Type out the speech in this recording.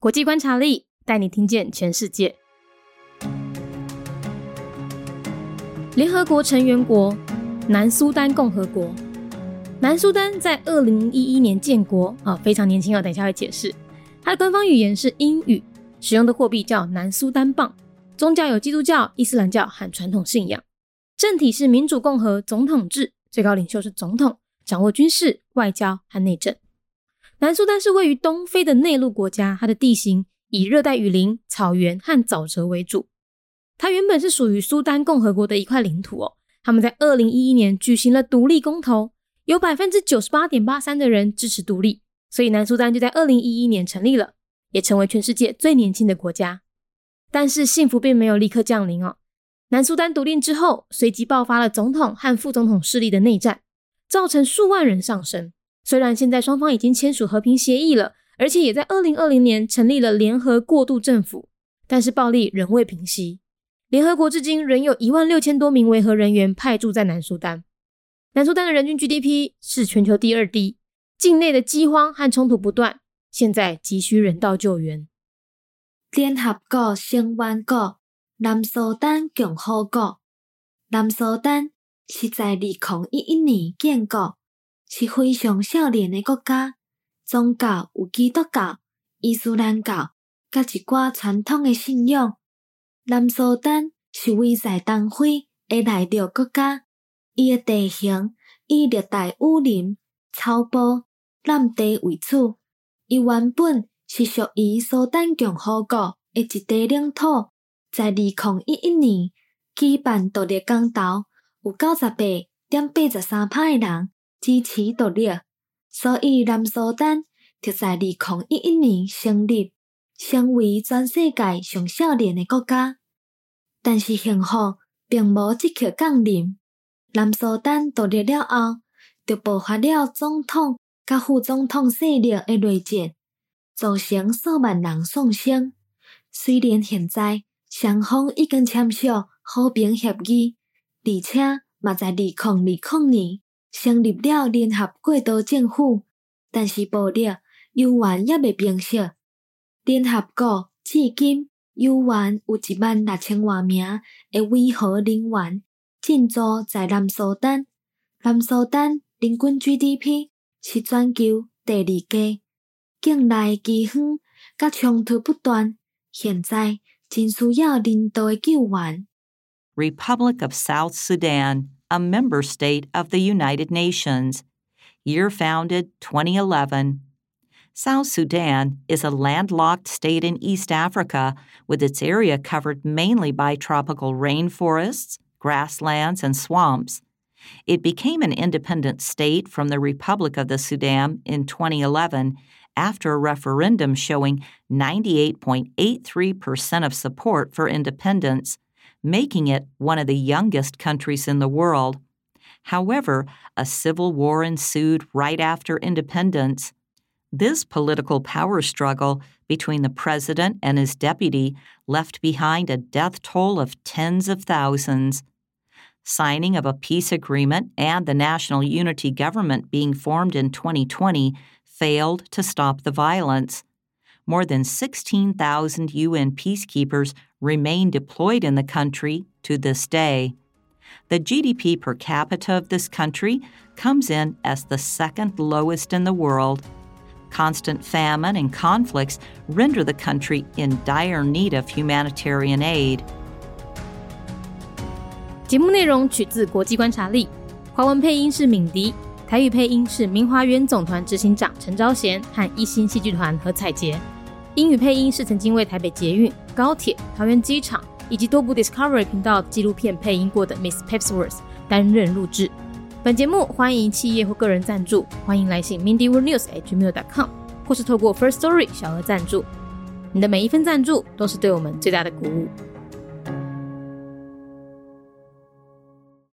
国际观察力带你听见全世界。联合国成员国南苏丹共和国。南苏丹在2011年建国，非常年轻哦，等一下会解释。它的官方语言是英语，使用的货币叫南苏丹镑，宗教有基督教、伊斯兰教和传统信仰。政体是民主共和总统制，最高领袖是总统，掌握军事、外交和内政。南苏丹是位于东非的内陆国家，它的地形以热带雨林、草原和沼泽为主。它原本是属于苏丹共和国的一块领土哦。他们在2011年举行了独立公投，有 98.83% 的人支持独立，所以南苏丹就在2011年成立了，也成为全世界最年轻的国家。但是幸福并没有立刻降临哦。南苏丹独立之后，随即爆发了总统和副总统势力的内战，造成数万人丧生。虽然现在双方已经签署和平协议了，而且也在2020年成立了联合过渡政府，但是暴力仍未平息。联合国至今仍有16000多名维和人员派驻在南苏丹。南苏丹的人均 GDP 是全球第二低，境内的饥荒和冲突不断，现在急需人道救援。联合国成员国南苏丹共和国。南苏丹是在2011年建国，是非常少年的国家，宗教有基督教、伊斯兰教甲一寡传统的信仰。南苏丹是位在东非的内陆国家，伊的地形以热带雨林、草坡、南地为主。伊原本是属于苏丹共和国的一地领土，在2011年举办独立公投，有 98.83% 的人支持独立，所以南苏丹就在2011年成立，成为全世界上少年的国家。但是幸福并无即刻降临。南苏丹独立了后，就爆发了总统甲副总统势力的内战，造成数万人丧生。虽然现在双方已经签署和平协议，而且也在2020年成立了联合过渡政府，但是暴力犹原也未平息。联合国至今犹原有16000多名的维和人员进驻在南苏丹。南苏丹人均 GDP 是全球第二低，境内饥荒甲冲突不断，现在真需要人道的救援。Republic of South Sudan, a member state of the United Nations. Year founded 2011. South Sudan is a landlocked state in East Africa with its area covered mainly by tropical rainforests, grasslands, and swamps. It became an independent state from the Republic of the Sudan in 2011 after a referendum showing 98.83% of support for independence.making it one of the youngest countries in the world. However, a civil war ensued right after independence. This political power struggle between the president and his deputy left behind a death toll of tens of thousands. Signing of a peace agreement and the national unity government being formed in 2020 failed to stop the violence.More than 16,000 UN peacekeepers remain deployed in the country to this day. The GDP per capita of this country comes in as the second lowest in the world. Constant famine and conflicts render the country in dire need of humanitarian aid. 节目内容取自国际观察力，华文配音是敏迪，台语配音是明华园总团执行长陈昭贤和一心戏剧团何彩杰。英语配音是曾经为台北捷运、高铁、桃园机场以及多部 Discovery 频道纪录片配音过的 Ms. Pepsworth 担任录制。本节目欢迎企业或个人赞助，欢迎来信 mindyworldnews@gmail.com 或是透过 Firstory 小额赞助。你的每一份赞助都是对我们最大的鼓舞。